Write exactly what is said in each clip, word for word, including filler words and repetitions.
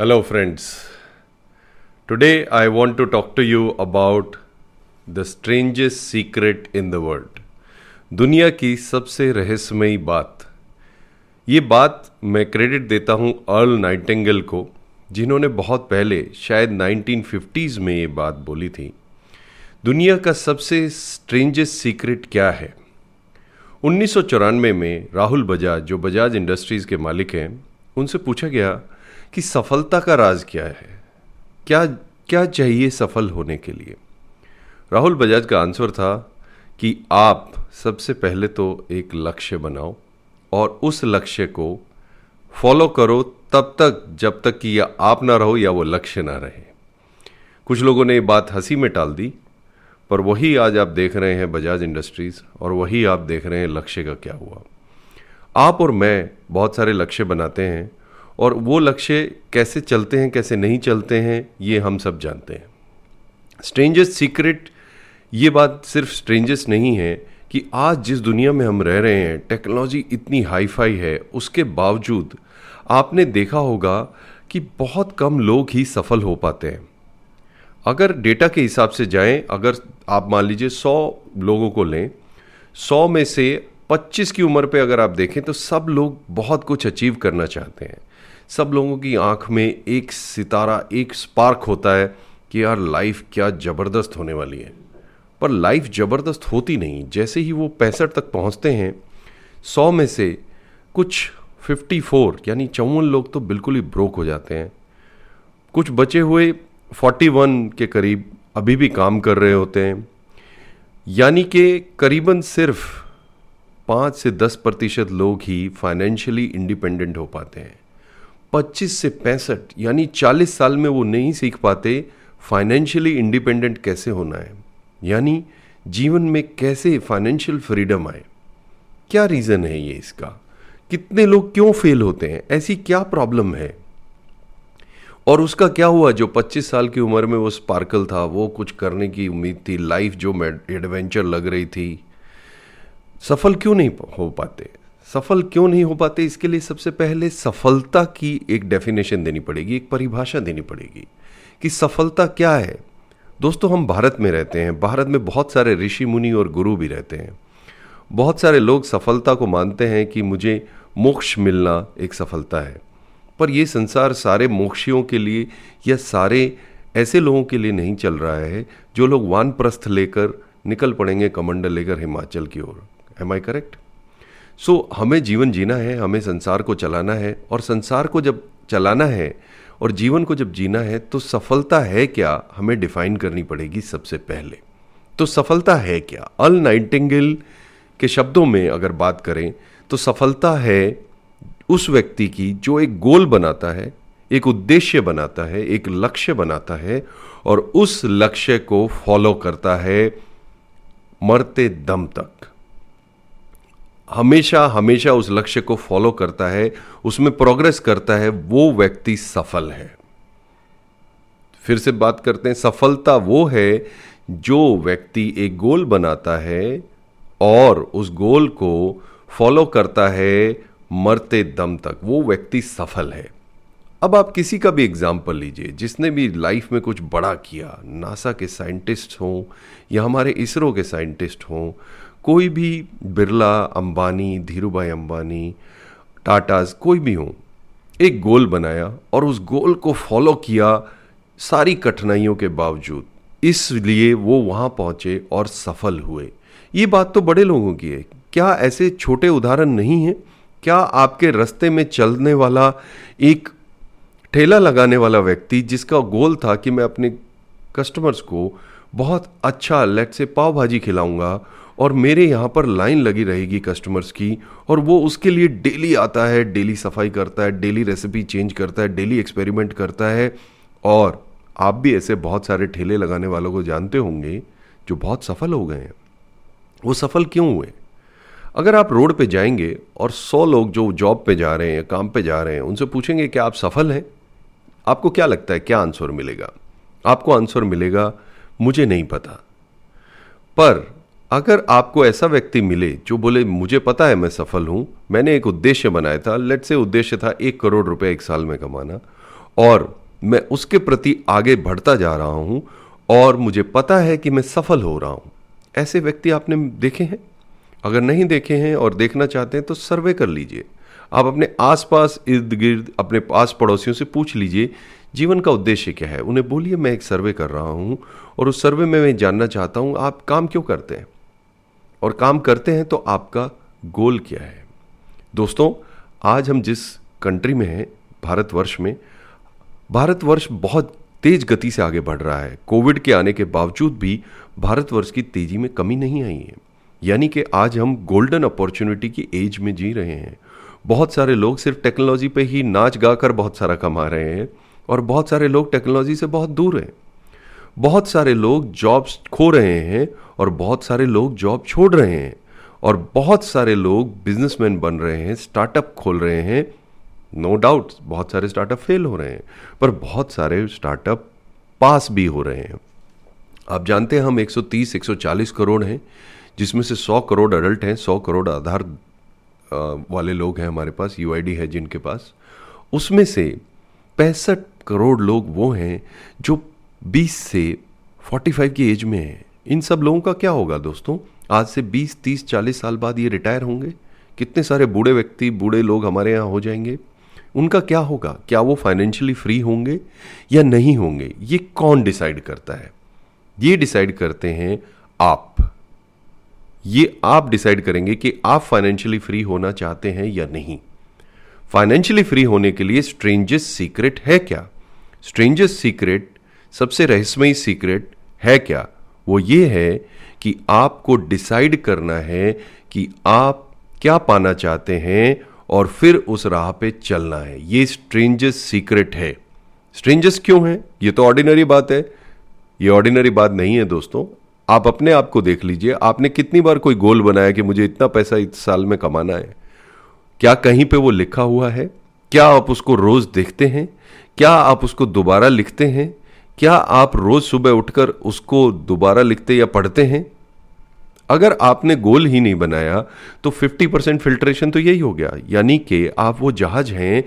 Hello friends, today I want to talk to you about the strangest secret in the world. दुनिया की सबसे रहस्यमयी बात। ये बात मैं क्रेडिट देता हूँ अर्ल नाइटिंगेल को, जिन्होंने बहुत पहले शायद नाइनटीन फिफ्टीज़ में ये बात बोली थी। दुनिया का सबसे स्ट्रेंजेस्ट सीक्रेट क्या है? उन्नीस सौ चौरानवे में राहुल बजाज, जो बजाज इंडस्ट्रीज़ के मालिक हैं, उनसे पूछा गया कि सफलता का राज क्या है, क्या क्या चाहिए सफल होने के लिए। राहुल बजाज का आंसर था कि आप सबसे पहले तो एक लक्ष्य बनाओ और उस लक्ष्य को फॉलो करो तब तक जब तक कि या आप ना रहो या वो लक्ष्य ना रहे। कुछ लोगों ने ये बात हंसी में टाल दी, पर वही आज आप देख रहे हैं बजाज इंडस्ट्रीज़, और वही आप देख रहे हैं लक्ष्य का क्या हुआ। आप और मैं बहुत सारे लक्ष्य बनाते हैं और वो लक्ष्य कैसे चलते हैं कैसे नहीं चलते हैं ये हम सब जानते हैं। स्ट्रेंजेस्ट सीक्रेट ये बात सिर्फ स्ट्रेंजेस्ट नहीं है कि आज जिस दुनिया में हम रह रहे हैं, टेक्नोलॉजी इतनी हाईफाई है, उसके बावजूद आपने देखा होगा कि बहुत कम लोग ही सफल हो पाते हैं। अगर डेटा के हिसाब से जाएं, अगर आप मान लीजिए सौ लोगों को लें, सौ में से पच्चीस की उम्र पे अगर आप देखें तो सब लोग बहुत कुछ अचीव करना चाहते हैं। सब लोगों की आंख में एक सितारा, एक स्पार्क होता है कि यार लाइफ क्या ज़बरदस्त होने वाली है, पर लाइफ ज़बरदस्त होती नहीं। जैसे ही वो पैंसठ तक पहुंचते हैं, सौ में से कुछ चौवन यानी चौवन लोग तो बिल्कुल ही ब्रोक हो जाते हैं। कुछ बचे हुए इकतालीस के करीब अभी भी काम कर रहे होते हैं, यानी कि करीबन सिर्फ पाँच से दस प्रतिशत लोग ही फाइनेंशियली इंडिपेंडेंट हो पाते हैं। पच्चीस से पैंसठ यानी चालीस साल में वो नहीं सीख पाते फाइनेंशियली इंडिपेंडेंट कैसे होना है, यानी जीवन में कैसे फाइनेंशियल फ्रीडम आए। क्या रीज़न है ये इसका? कितने लोग क्यों फेल होते हैं? ऐसी क्या प्रॉब्लम है? और उसका क्या हुआ जो पच्चीस साल की उम्र में वो स्पार्कल था, वो कुछ करने की उम्मीद थी, लाइफ जो एडवेंचर लग रही थी, सफल क्यों नहीं हो पाते? सफल क्यों नहीं हो पाते? इसके लिए सबसे पहले सफलता की एक डेफिनेशन देनी पड़ेगी, एक परिभाषा देनी पड़ेगी कि सफलता क्या है। दोस्तों, हम भारत में रहते हैं। भारत में बहुत सारे ऋषि मुनि और गुरु भी रहते हैं। बहुत सारे लोग सफलता को मानते हैं कि मुझे मोक्ष मिलना एक सफलता है, पर यह संसार सारे मोक्षियों के लिए या सारे ऐसे लोगों के लिए नहीं चल रहा है जो लोग वानप्रस्थ लेकर निकल पड़ेंगे, कमंडल लेकर हिमाचल की ओर। एम आई करेक्ट? सो हमें जीवन जीना है, हमें संसार को चलाना है, और संसार को जब चलाना है और जीवन को जब जीना है तो सफलता है क्या, हमें डिफाइन करनी पड़ेगी सबसे पहले। तो सफलता है क्या? अर्ल नाइटिंगेल के शब्दों में अगर बात करें तो सफलता है उस व्यक्ति की जो एक गोल बनाता है, एक उद्देश्य बनाता है, एक लक्ष्य बनाता है और उस लक्ष्य को फॉलो करता है मरते दम तक। हमेशा हमेशा उस लक्ष्य को फॉलो करता है, उसमें प्रोग्रेस करता है, वो व्यक्ति सफल है। फिर से बात करते हैं, सफलता वो है जो व्यक्ति एक गोल बनाता है और उस गोल को फॉलो करता है मरते दम तक, वो व्यक्ति सफल है। अब आप किसी का भी एग्जाम्पल लीजिए जिसने भी लाइफ में कुछ बड़ा किया, नासा के साइंटिस्ट हों या हमारे इसरो के साइंटिस्ट हों, कोई भी बिरला, अंबानी, धीरूभाई अंबानी, टाटाज, कोई भी हों, एक गोल बनाया और उस गोल को फॉलो किया सारी कठिनाइयों के बावजूद, इसलिए वो वहाँ पहुँचे और सफल हुए। ये बात तो बड़े लोगों की है, क्या ऐसे छोटे उदाहरण नहीं हैं? क्या आपके रास्ते में चलने वाला एक ठेला लगाने वाला व्यक्ति जिसका गोल था कि मैं अपने कस्टमर्स को बहुत अच्छा लेट से पाव भाजी खिलाऊंगा और मेरे यहाँ पर लाइन लगी रहेगी कस्टमर्स की, और वो उसके लिए डेली आता है, डेली सफाई करता है, डेली रेसिपी चेंज करता है, डेली एक्सपेरिमेंट करता है। और आप भी ऐसे बहुत सारे ठेले लगाने वालों को जानते होंगे जो बहुत सफल हो गए हैं। वो सफल क्यों हुए? अगर आप रोड पे जाएंगे और सौ लोग जो जॉब पे जा रहे हैं, काम पे जा रहे हैं, उनसे पूछेंगे क्या आप सफल हैं, आपको क्या लगता है क्या आंसर मिलेगा? आपको आंसर मिलेगा मुझे नहीं पता। पर अगर आपको ऐसा व्यक्ति मिले जो बोले मुझे पता है मैं सफल हूँ, मैंने एक उद्देश्य बनाया था, लेट से उद्देश्य था एक करोड़ रुपए एक साल में कमाना, और मैं उसके प्रति आगे बढ़ता जा रहा हूँ और मुझे पता है कि मैं सफल हो रहा हूँ। ऐसे व्यक्ति आपने देखे हैं? अगर नहीं देखे हैं और देखना चाहते हैं तो सर्वे कर लीजिए। आप अपने आसपास, इर्द गिर्द, अपने पास पड़ोसियों से पूछ लीजिए जीवन का उद्देश्य क्या है। उन्हें बोलिए मैं एक सर्वे कर रहा हूँ और उस सर्वे में मैं जानना चाहता हूँ आप काम क्यों करते हैं और काम करते हैं तो आपका गोल क्या है। दोस्तों, आज हम जिस कंट्री में हैं, भारतवर्ष में, भारतवर्ष बहुत तेज गति से आगे बढ़ रहा है। कोविड के आने के बावजूद भी भारतवर्ष की तेजी में कमी नहीं आई है, यानी कि आज हम गोल्डन अपॉर्चुनिटी की एज में जी रहे हैं। बहुत सारे लोग सिर्फ टेक्नोलॉजी पे ही नाच गा कर बहुत सारा कमा रहे हैं और बहुत सारे लोग टेक्नोलॉजी से बहुत दूर हैं। बहुत सारे लोग जॉब्स खो रहे हैं और बहुत सारे लोग जॉब छोड़ रहे हैं और बहुत सारे लोग बिजनेसमैन बन रहे हैं, स्टार्टअप खोल रहे हैं। नो डाउट बहुत सारे स्टार्टअप फेल हो रहे हैं, पर बहुत सारे स्टार्टअप पास भी हो रहे हैं। आप जानते हैं हम एक सौ तीस एक सौ चालीस करोड़ हैं, जिसमें से सौ करोड़ अडल्ट हैं, सौ करोड़ आधार वाले लोग हैं हमारे पास, यूआईडी है जिनके पास। उसमें से पैंसठ करोड़ लोग वो हैं जो बीस से पैंतालीस की एज में हैं। इन सब लोगों का क्या होगा दोस्तों? आज से बीस तीस चालीस साल बाद ये रिटायर होंगे। कितने सारे बूढ़े व्यक्ति, बूढ़े लोग हमारे यहाँ हो जाएंगे। उनका क्या होगा? क्या वो फाइनेंशियली फ्री होंगे या नहीं होंगे? ये कौन डिसाइड करता है? ये डिसाइड करते हैं आप। ये आप डिसाइड करेंगे कि आप फाइनेंशियली फ्री होना चाहते हैं या नहीं। फाइनेंशियली फ्री होने के लिए स्ट्रेंजेस्ट सीक्रेट है क्या? स्ट्रेंजेस्ट सीक्रेट, सबसे रहस्यमयी सीक्रेट है क्या? वो ये है कि आपको डिसाइड करना है कि आप क्या पाना चाहते हैं और फिर उस राह पे चलना है। ये स्ट्रेंजेस्ट सीक्रेट है। स्ट्रेंजेस्ट क्यों है? ये तो ऑर्डिनरी बात है। ये ऑर्डिनरी बात नहीं है दोस्तों। आप अपने आप को देख लीजिए। आपने कितनी बार कोई गोल बनाया कि मुझे इतना पैसा इस साल में कमाना है? क्या कहीं पे वो लिखा हुआ है? क्या आप उसको रोज देखते हैं? क्या आप उसको दोबारा लिखते हैं? क्या आप रोज सुबह उठकर उसको दोबारा लिखते या पढ़ते हैं? अगर आपने गोल ही नहीं बनाया तो पचास परसेंट फिल्ट्रेशन तो यही हो गया, यानी कि आप वो जहाज हैं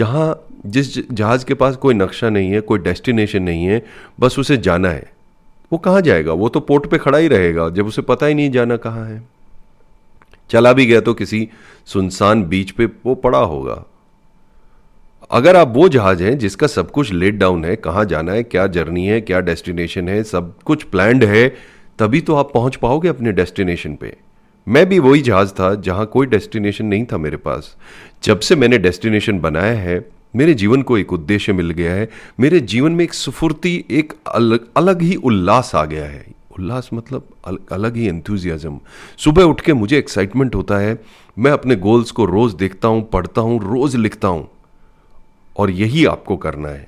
जहां जिस जहाज के पास कोई नक्शा नहीं है, कोई डेस्टिनेशन नहीं है, बस उसे जाना है। वो कहाँ जाएगा? वो तो पोर्ट पे खड़ा ही रहेगा जब उसे पता ही नहीं जाना कहाँ है। चला भी गया तो किसी सुनसान बीच पे वो पड़ा होगा। अगर आप वो जहाज हैं जिसका सब कुछ लेट डाउन है, कहाँ जाना है, क्या जर्नी है, क्या डेस्टिनेशन है, सब कुछ प्लान्ड है, तभी तो आप पहुंच पाओगे अपने डेस्टिनेशन पे। मैं भी वही जहाज था जहां कोई डेस्टिनेशन नहीं था मेरे पास। जब से मैंने डेस्टिनेशन बनाया है, मेरे जीवन को एक उद्देश्य मिल गया है। मेरे जीवन में एक स्फूर्ति, एक अलग अलग ही उल्लास आ गया है। उल्लास मतलब अल, अलग ही एंथुजियाज्म। सुबह उठ के मुझे एक्साइटमेंट होता है। मैं अपने गोल्स को रोज़ देखता हूँ, पढ़ता हूँ, रोज़ लिखता हूँ। और यही आपको करना है।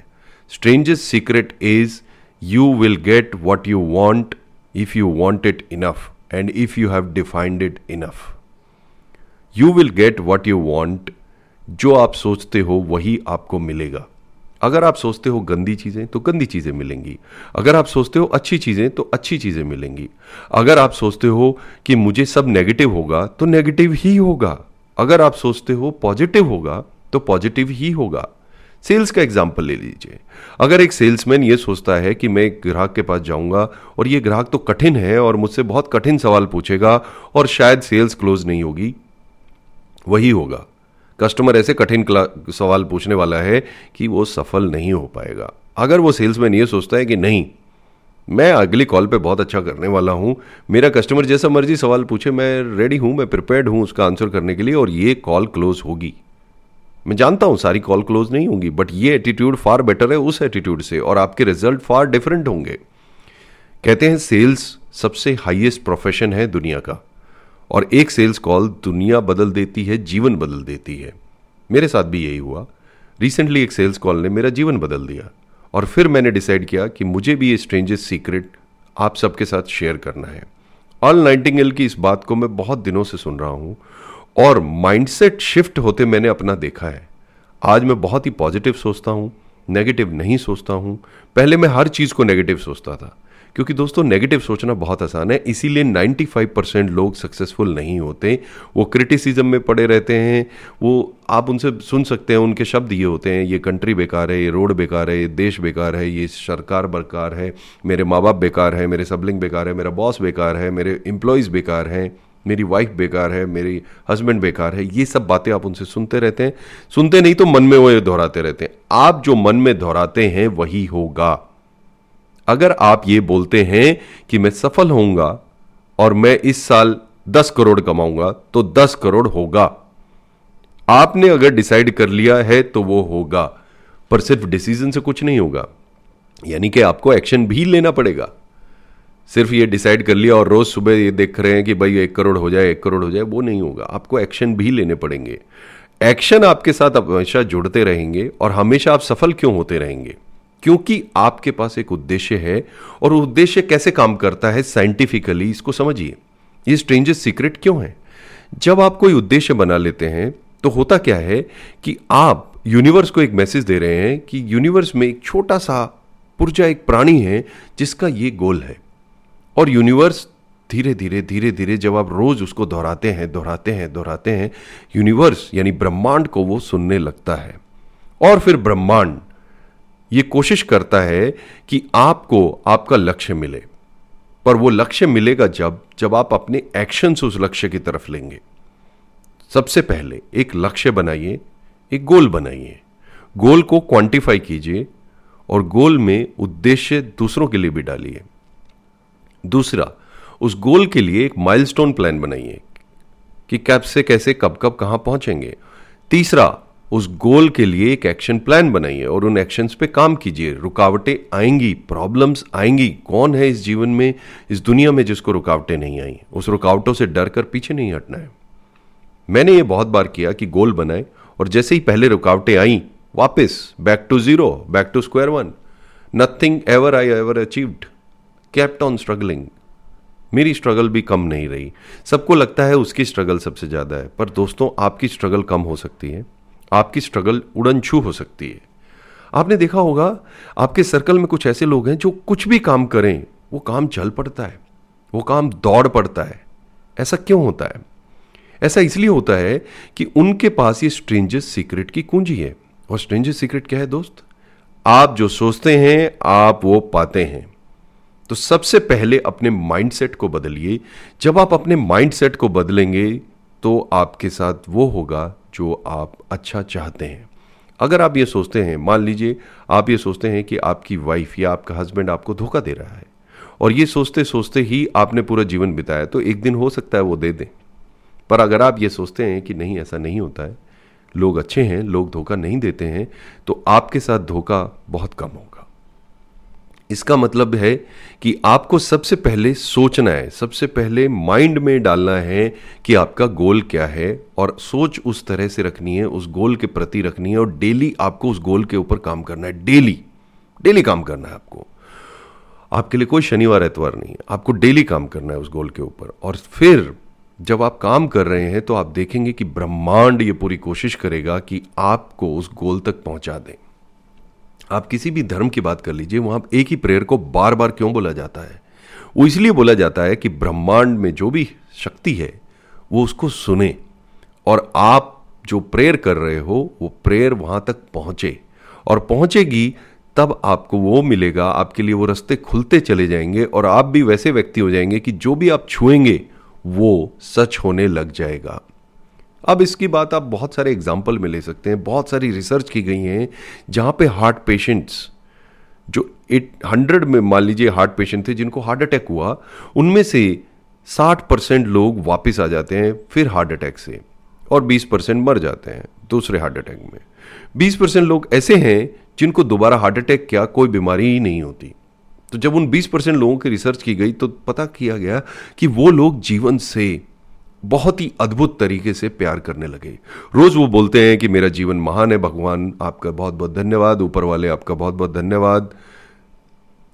Strangest secret is you will get what you want if you want it enough and if you have defined it enough. You will get what you want. जो आप सोचते हो वही आपको मिलेगा। अगर आप सोचते हो गंदी चीज़ें तो गंदी चीज़ें मिलेंगी, अगर आप सोचते हो अच्छी चीज़ें तो अच्छी चीज़ें मिलेंगी। अगर आप सोचते हो कि मुझे सब नेगेटिव होगा तो नेगेटिव ही होगा, अगर आप सोचते हो पॉजिटिव होगा तो पॉजिटिव ही होगा। सेल्स का एग्जाम्पल ले लीजिए। अगर एक सेल्समैन ये सोचता है कि मैं एक ग्राहक के पास जाऊंगा और ये ग्राहक तो कठिन है और मुझसे बहुत कठिन सवाल पूछेगा और शायद सेल्स क्लोज नहीं होगी, वही होगा। कस्टमर ऐसे कठिन सवाल पूछने वाला है कि वो सफल नहीं हो पाएगा। अगर वो सेल्समैन ये सोचता है कि नहीं, मैं अगली कॉल पे बहुत अच्छा करने वाला हूँ, मेरा कस्टमर जैसा मर्जी सवाल पूछे, मैं रेडी हूँ, मैं प्रिपेयर्ड हूँ उसका आंसर करने के लिए और ये कॉल क्लोज होगी। मैं जानता हूँ सारी कॉल क्लोज नहीं होंगी, बट ये एटीट्यूड फार बेटर है उस एटीट्यूड से और आपके रिजल्ट फार डिफरेंट होंगे। कहते हैं सेल्स सबसे हाईएस्ट प्रोफेशन है दुनिया का और एक सेल्स कॉल दुनिया बदल देती है, जीवन बदल देती है। मेरे साथ भी यही हुआ। रिसेंटली एक सेल्स कॉल ने मेरा जीवन बदल दिया और फिर मैंने डिसाइड किया कि मुझे भी ये स्ट्रेंजेस्ट सीक्रेट आप सबके साथ शेयर करना है। अर्ल नाइटिंगेल की इस बात को मैं बहुत दिनों से सुन रहा हूँ और माइंडसेट शिफ्ट होते मैंने अपना देखा है। आज मैं बहुत ही पॉजिटिव सोचता हूँ, नेगेटिव नहीं सोचता हूँ। पहले मैं हर चीज़ को नेगेटिव सोचता था क्योंकि दोस्तों नेगेटिव सोचना बहुत आसान है, इसीलिए पचानवे परसेंट लोग सक्सेसफुल नहीं होते। वो क्रिटिसिज्म में पड़े रहते हैं, वो आप उनसे सुन सकते हैं, उनके शब्द ये होते हैं, ये कंट्री बेकार है, ये रोड बेकार है, ये देश बेकार है, ये सरकार बेकार है, मेरे माँ बाप बेकार है, मेरे सबलिंग बेकार है, मेरा बॉस बेकार है, मेरे एम्प्लॉयज़ बेकार हैं, मेरी वाइफ बेकार है, मेरी हस्बैंड बेकार है, ये सब बातें आप उनसे सुनते रहते हैं। सुनते नहीं तो मन में वो दोहराते रहते हैं। आप जो मन में दोहराते हैं वही होगा। अगर आप ये बोलते हैं कि मैं सफल होऊंगा और मैं इस साल दस करोड़ कमाऊंगा तो दस करोड़ होगा। आपने अगर डिसाइड कर लिया है तो वो होगा, पर सिर्फ डिसीजन से कुछ नहीं होगा, यानी कि आपको एक्शन भी लेना पड़ेगा। सिर्फ ये डिसाइड कर लिया और रोज सुबह ये देख रहे हैं कि भाई एक करोड़ हो जाए, एक करोड़ हो जाए, वो नहीं होगा। आपको एक्शन भी लेने पड़ेंगे। एक्शन आपके साथ आप हमेशा जुड़ते रहेंगे और हमेशा आप सफल क्यों होते रहेंगे? क्योंकि आपके पास एक उद्देश्य है। और उद्देश्य कैसे काम करता है साइंटिफिकली, इसको समझिए। ये स्ट्रेंजेस्ट सीक्रेट क्यों है? जब आप कोई उद्देश्य बना लेते हैं तो होता क्या है कि आप यूनिवर्स को एक मैसेज दे रहे हैं कि यूनिवर्स में एक छोटा सा पुर्जा, एक प्राणी है जिसका ये गोल है। और यूनिवर्स धीरे धीरे धीरे धीरे जब आप रोज उसको दोहराते हैं दोहराते हैं दोहराते हैं यूनिवर्स यानी ब्रह्मांड को वो सुनने लगता है। और फिर ब्रह्मांड ये कोशिश करता है कि आपको आपका लक्ष्य मिले, पर वो लक्ष्य मिलेगा जब जब आप अपने एक्शन से उस लक्ष्य की तरफ लेंगे। सबसे पहले एक लक्ष्य बनाइए, एक गोल बनाइए, गोल को क्वांटिफाई कीजिए और गोल में उद्देश्य दूसरों के लिए भी डालिए। दूसरा, उस गोल के लिए एक माइलस्टोन प्लान बनाइए कि कब से कैसे कब कब कहां पहुंचेंगे। तीसरा, उस गोल के लिए एक एक्शन प्लान बनाइए और उन एक्शंस पे काम कीजिए। रुकावटें आएंगी, प्रॉब्लम्स आएंगी। कौन है इस जीवन में, इस दुनिया में जिसको रुकावटें नहीं आई? उस रुकावटों से डर कर पीछे नहीं हटना है। मैंने ये बहुत बार किया कि गोल बनाए और जैसे ही पहले रुकावटें आई वापस back to zero, back to square one. Nothing ever I ever achieved, kept on struggling. मेरी स्ट्रगल भी कम नहीं रही। सबको लगता है उसकी स्ट्रगल सबसे ज़्यादा है, पर दोस्तों आपकी स्ट्रगल कम हो सकती है, आपकी स्ट्रगल उड़न छू हो सकती है। आपने देखा होगा आपके सर्कल में कुछ ऐसे लोग हैं जो कुछ भी काम करें वो काम चल पड़ता है, वो काम दौड़ पड़ता है। ऐसा क्यों होता है? ऐसा इसलिए होता है कि उनके पास ये स्ट्रेंजेस्ट सीक्रेट की कुंजी है। और स्ट्रेंजेस्ट सीक्रेट क्या है दोस्त? आप जो सोचते हैं आप वो पाते हैं। तो सबसे पहले अपने माइंडसेट को बदलिए। जब आप अपने माइंडसेट को बदलेंगे तो आपके साथ वो होगा जो आप अच्छा चाहते हैं। अगर आप ये सोचते हैं, मान लीजिए आप ये सोचते हैं कि आपकी वाइफ या आपका हस्बैंड आपको धोखा दे रहा है और ये सोचते सोचते ही आपने पूरा जीवन बिताया, तो एक दिन हो सकता है वो दे दें। पर अगर आप ये सोचते हैं कि नहीं, ऐसा नहीं होता है, लोग अच्छे हैं, लोग धोखा नहीं देते हैं, तो आपके साथ धोखा बहुत कम होगा। इसका मतलब है कि आपको सबसे पहले सोचना है, सबसे पहले माइंड में डालना है कि आपका गोल क्या है और सोच उस तरह से रखनी है, उस गोल के प्रति रखनी है। और डेली आपको उस गोल के ऊपर काम करना है, डेली डेली काम करना है आपको। आपके लिए कोई शनिवार एतवार नहीं है, आपको डेली काम करना है उस गोल के ऊपर। और फिर जब आप काम कर रहे हैं तो आप देखेंगे कि ब्रह्मांड ये पूरी कोशिश करेगा कि आपको उस गोल तक पहुंचा दें। आप किसी भी धर्म की बात कर लीजिए, वहां एक ही प्रेयर को बार बार क्यों बोला जाता है? वो इसलिए बोला जाता है कि ब्रह्मांड में जो भी शक्ति है वो उसको सुने और आप जो प्रेयर कर रहे हो वो प्रेयर वहां तक पहुंचे। और पहुंचेगी तब आपको वो मिलेगा, आपके लिए वो रास्ते खुलते चले जाएंगे और आप भी वैसे व्यक्ति हो जाएंगे कि जो भी आप छुएंगे वो सच होने लग जाएगा। अब इसकी बात आप बहुत सारे एग्जाम्पल में ले सकते हैं। बहुत सारी रिसर्च की गई हैं जहाँ पे हार्ट पेशेंट्स जो आठ सौ में मान लीजिए हार्ट पेशेंट थे जिनको हार्ट अटैक हुआ, उनमें से साठ परसेंट लोग वापस आ जाते हैं फिर हार्ट अटैक से और बीस परसेंट मर जाते हैं दूसरे हार्ट अटैक में। बीस परसेंट लोग ऐसे हैं जिनको दोबारा हार्ट अटैक क्या कोई बीमारी ही नहीं होती। तो जब उन बीस परसेंट लोगों की रिसर्च की गई तो पता किया गया कि वो लोग जीवन से बहुत ही अद्भुत तरीके से प्यार करने लगे। रोज वो बोलते हैं कि मेरा जीवन महान है, भगवान आपका बहुत बहुत धन्यवाद, ऊपर वाले आपका बहुत बहुत धन्यवाद।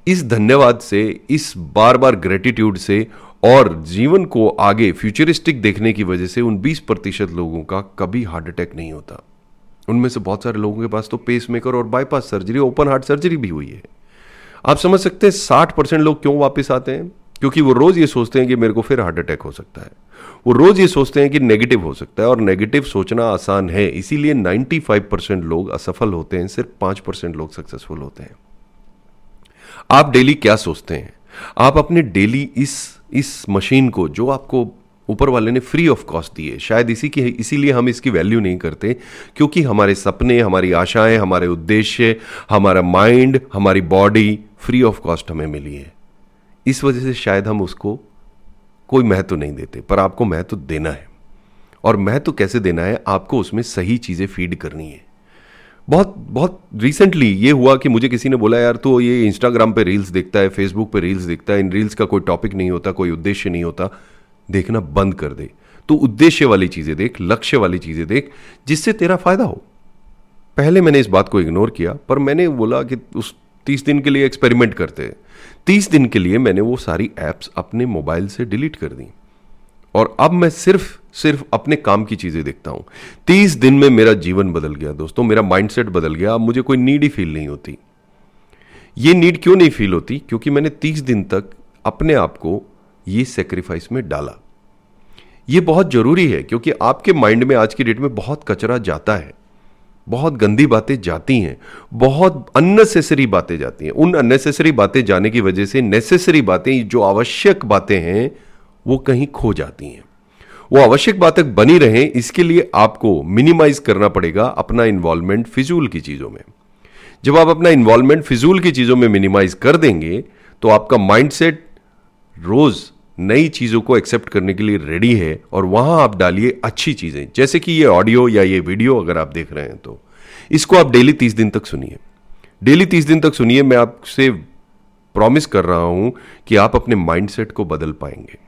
इस धन्यवाद से, इस बार बार ग्रेटिट्यूड से और जीवन को आगे फ्यूचरिस्टिक देखने की वजह से उन बीस प्रतिशत लोगों का कभी हार्ट अटैक नहीं होता। उनमें से बहुत सारे लोगों के पास तो पेसमेकर और bypass surgery, open heart surgery भी हुई है। आप समझ सकते हैं साठ परसेंट लोग क्यों वापस आते हैं, क्योंकि वो रोज ये सोचते हैं कि मेरे को फिर हार्ट अटैक हो सकता है, वो रोज ये सोचते हैं कि नेगेटिव हो सकता है, और नेगेटिव सोचना आसान है, इसीलिए पचानवे परसेंट लोग असफल होते हैं, सिर्फ पांच परसेंट लोग सक्सेसफुल होते हैं। आप डेली क्या सोचते हैं? आप अपने डेली इस इस मशीन को जो आपको ऊपर वाले ने फ्री ऑफ कॉस्ट दी है, शायद इसी की इसीलिए हम इसकी वैल्यू नहीं करते, क्योंकि हमारे सपने, हमारी आशाएं, हमारे उद्देश्य, हमारा माइंड, हमारी बॉडी फ्री ऑफ कॉस्ट हमें मिली है। इस वजह से शायद हम उसको कोई महत्व नहीं देते, पर आपको महत्व देना है। और महत्व कैसे देना है? आपको उसमें सही चीज़ें फीड करनी है। बहुत बहुत रिसेंटली ये हुआ कि मुझे किसी ने बोला, यार तू तो ये इंस्टाग्राम पे रील्स देखता है, फेसबुक पे रील्स देखता है, इन रील्स का कोई टॉपिक नहीं होता, कोई उद्देश्य नहीं होता, देखना बंद कर दे। तो उद्देश्य वाली चीज़ें देख, लक्ष्य वाली चीज़ें देख, जिससे तेरा फायदा हो। पहले मैंने इस बात को इग्नोर किया, पर मैंने बोला कि उस तीस दिन के लिए एक्सपेरिमेंट करते हैं। तीस दिन के लिए मैंने वो सारी ऐप्स अपने मोबाइल से डिलीट कर दी, और अब मैं सिर्फ सिर्फ अपने काम की चीज़ें देखता हूँ। तीस दिन में मेरा जीवन बदल गया दोस्तों, मेरा माइंडसेट बदल गया। अब मुझे कोई नीड ही फील नहीं होती। ये नीड क्यों नहीं फील होती? क्योंकि मैंने तीस दिन तक अपने आप को ये सेक्रीफाइस में डाला। ये बहुत ज़रूरी है, क्योंकि आपके माइंड में आज की डेट में बहुत कचरा जाता है, बहुत गंदी बातें जाती हैं, बहुत अननेसेसरी बातें जाती हैं। उन अननेसेसरी बातें जाने की वजह से नेसेसरी बातें, जो आवश्यक बातें हैं, वो कहीं खो जाती हैं। वो आवश्यक बातें बनी रहें, इसके लिए आपको मिनिमाइज करना पड़ेगा अपना इन्वॉल्वमेंट फिजूल की चीज़ों में। जब आप अपना इन्वॉल्वमेंट फिजूल की चीज़ों में मिनिमाइज कर देंगे, तो आपका माइंडसेट रोज़ नई चीज़ों को एक्सेप्ट करने के लिए रेडी है, और वहाँ आप डालिए अच्छी चीज़ें, जैसे कि ये ऑडियो या ये वीडियो अगर आप देख रहे हैं, तो इसको आप डेली तीस दिन तक सुनिए। डेली तीस दिन तक सुनिए। मैं आपसे प्रॉमिस कर रहा हूँ कि आप अपने माइंडसेट को बदल पाएंगे।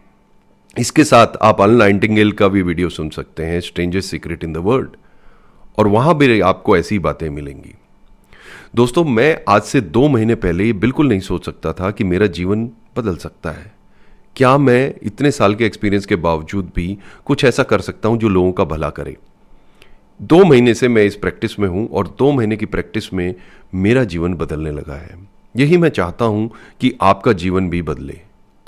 इसके साथ आप अर्ल नाइटिंगेल का भी वीडियो सुन सकते हैं, strangest secret in the world, और वहाँ भी आपको ऐसी बातें मिलेंगी। दोस्तों, मैं आज से दो महीने पहले ये बिल्कुल नहीं सोच सकता था कि मेरा जीवन बदल सकता है। क्या मैं इतने साल के एक्सपीरियंस के बावजूद भी कुछ ऐसा कर सकता हूं जो लोगों का भला करे? दो महीने से मैं इस प्रैक्टिस में हूं, और दो महीने की प्रैक्टिस में मेरा जीवन बदलने लगा है। यही मैं चाहता हूं कि आपका जीवन भी बदले।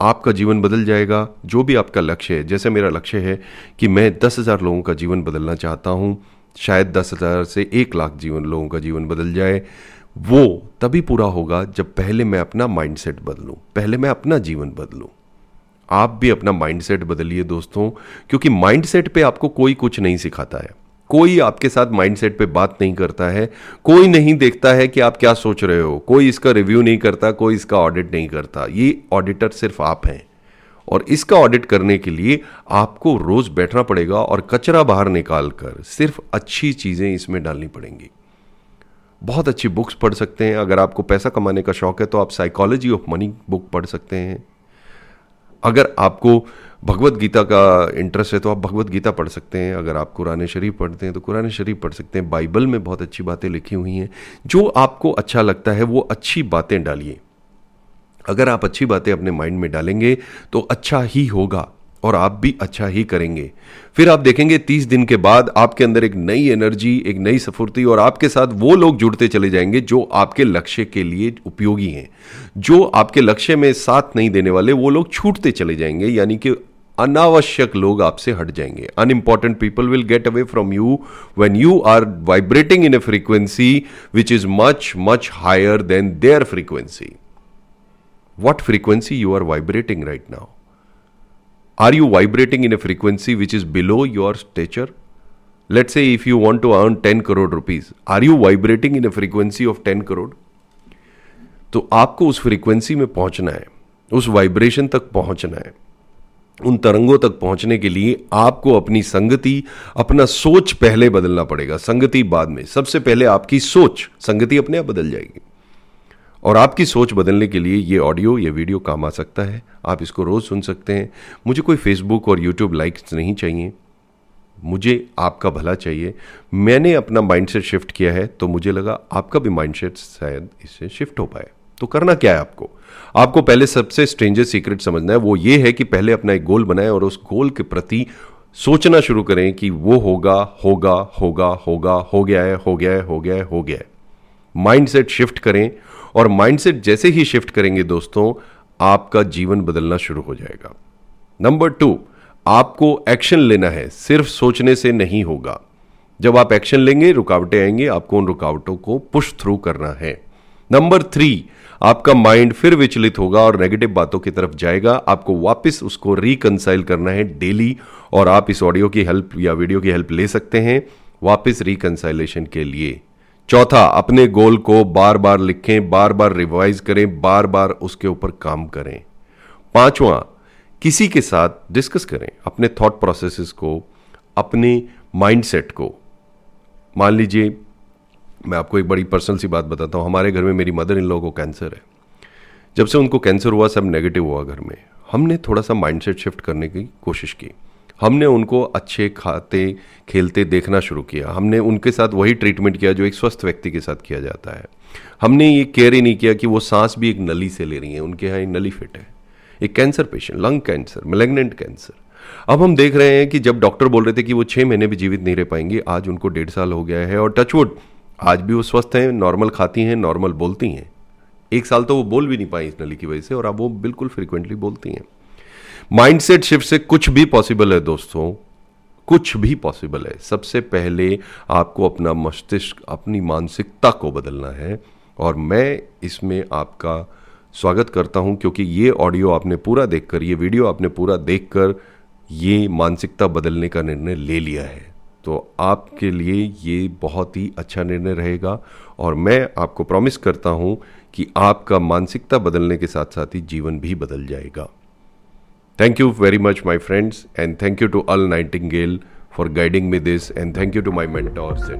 आपका जीवन बदल जाएगा, जो भी आपका लक्ष्य है। जैसे मेरा लक्ष्य है कि मैं दस हज़ार लोगों का जीवन बदलना चाहता हूँ, शायद दस हज़ार से एक लाख जीवन लोगों का जीवन बदल जाए। वो तभी पूरा होगा जब पहले मैं अपना माइंडसेट बदलूँ, पहले मैं अपना जीवन बदलूँ। आप भी अपना माइंडसेट बदलिए दोस्तों, क्योंकि माइंडसेट पे आपको कोई कुछ नहीं सिखाता है, कोई आपके साथ माइंडसेट पे बात नहीं करता है, कोई नहीं देखता है कि आप क्या सोच रहे हो, कोई इसका रिव्यू नहीं करता, कोई इसका ऑडिट नहीं करता। ये ऑडिटर सिर्फ आप हैं, और इसका ऑडिट करने के लिए आपको रोज बैठना पड़ेगा और कचरा बाहर निकाल कर सिर्फ अच्छी चीज़ें इसमें डालनी पड़ेंगी। बहुत अच्छी बुक्स पढ़ सकते हैं। अगर आपको पैसा कमाने का शौक है तो आप साइकोलॉजी ऑफ मनी बुक पढ़ सकते हैं। अगर आपको भगवत गीता का इंटरेस्ट है तो आप भगवत गीता पढ़ सकते हैं। अगर आप कुरान शरीफ पढ़ते हैं तो कुरान शरीफ पढ़ सकते हैं। बाइबल में बहुत अच्छी बातें लिखी हुई हैं। जो आपको अच्छा लगता है वो अच्छी बातें डालिए। अगर आप अच्छी बातें अपने माइंड में डालेंगे तो अच्छा ही होगा, और आप भी अच्छा ही करेंगे। फिर आप देखेंगे तीस दिन के बाद आपके अंदर एक नई एनर्जी, एक नई स्फूर्ति, और आपके साथ वो लोग जुड़ते चले जाएंगे जो आपके लक्ष्य के लिए उपयोगी हैं। जो आपके लक्ष्य में साथ नहीं देने वाले वो लोग छूटते चले जाएंगे, यानी कि अनावश्यक लोग आपसे हट जाएंगे। Unimportant people will get away from you when you are vibrating in a frequency which is much much higher than their frequency. What frequency you are vibrating right now? Are you vibrating in a frequency which is below your stature? Let's say if you want to earn ten crore rupees, are you vibrating in a frequency of ten crore? तो आपको उस frequency में पहुंचना है, उस vibration तक पहुंचना है। उन तरंगों तक पहुंचने के लिए आपको अपनी संगति, अपना सोच पहले बदलना पड़ेगा, संगति बाद में। सबसे पहले आपकी सोच, संगति अपने आप बदल जाएगी। और आपकी सोच बदलने के लिए ये ऑडियो, ये वीडियो काम आ सकता है। आप इसको रोज़ सुन सकते हैं। मुझे कोई फेसबुक और यूट्यूब लाइक्स नहीं चाहिए, मुझे आपका भला चाहिए। मैंने अपना माइंडसेट शिफ्ट किया है, तो मुझे लगा आपका भी माइंडसेट शायद इससे शिफ्ट हो पाए। तो करना क्या है आपको? आपको पहले सबसे स्ट्रेंजेस्ट सीक्रेट समझना है। वो ये है कि पहले अपना एक गोल बनाएं और उस गोल के प्रति सोचना शुरू करें कि वो होगा, होगा, होगा, होगा, हो गया है, हो गया है, हो गया है, हो गया है। माइंडसेट शिफ्ट करें और माइंडसेट जैसे ही शिफ्ट करेंगे दोस्तों, आपका जीवन बदलना शुरू हो जाएगा। नंबर टू, आपको एक्शन लेना है, सिर्फ सोचने से नहीं होगा। जब आप एक्शन लेंगे रुकावटें आएंगी, आपको उन रुकावटों को पुश थ्रू करना है। नंबर थ्री, आपका माइंड फिर विचलित होगा और नेगेटिव बातों की तरफ जाएगा, आपको वापस उसको रिकंसाइल करना है डेली, और आप इस ऑडियो की हेल्प या वीडियो की हेल्प ले सकते हैं वापस रिकंसाइलेशन के लिए। चौथा, अपने गोल को बार बार लिखें, बार बार रिवाइज करें, बार बार उसके ऊपर काम करें। पांचवा, किसी के साथ डिस्कस करें अपने थॉट प्रोसेसेस को, अपने माइंडसेट को। मान लीजिए, मैं आपको एक बड़ी पर्सनल सी बात बताता हूँ। हमारे घर में मेरी मदर इन लोगों को कैंसर है। जब से उनको कैंसर हुआ सब नेगेटिव हुआ घर में। हमने थोड़ा सा माइंडसेट शिफ्ट करने की कोशिश की, हमने उनको अच्छे खाते खेलते देखना शुरू किया, हमने उनके साथ वही ट्रीटमेंट किया जो एक स्वस्थ व्यक्ति के साथ किया जाता है। हमने ये केयर ही नहीं किया कि वो सांस भी एक नली से ले रही हैं, उनके यहाँ नली फिट है, एक cancer patient, lung cancer, malignant cancer. अब हम देख रहे हैं कि जब डॉक्टर बोल रहे थे कि वो छह महीने भी जीवित नहीं रह पाएंगी, आज उनको डेढ़ साल हो गया है और टचवुड आज भी वो स्वस्थ हैं, नॉर्मल खाती हैं, नॉर्मल बोलती हैं। एक साल तो वो बोल भी नहीं पाई इस नली की वजह से, और अब वो बिल्कुल फ्रीक्वेंटली बोलती हैं। माइंडसेट शिफ्ट से कुछ भी पॉसिबल है दोस्तों, कुछ भी पॉसिबल है। सबसे पहले आपको अपना मस्तिष्क, अपनी मानसिकता को बदलना है, और मैं इसमें आपका स्वागत करता हूं, क्योंकि ये ऑडियो आपने पूरा देखकर, ये वीडियो आपने पूरा देखकर ये मानसिकता बदलने का निर्णय ले लिया है, तो आपके लिए ये बहुत ही अच्छा निर्णय रहेगा। और मैं आपको प्रॉमिस करता हूं कि आपका मानसिकता बदलने के साथ साथ ही जीवन भी बदल जाएगा। Thank you very much my friends, and thank you to Earl Nightingale for guiding me this, and thank you to my mentors.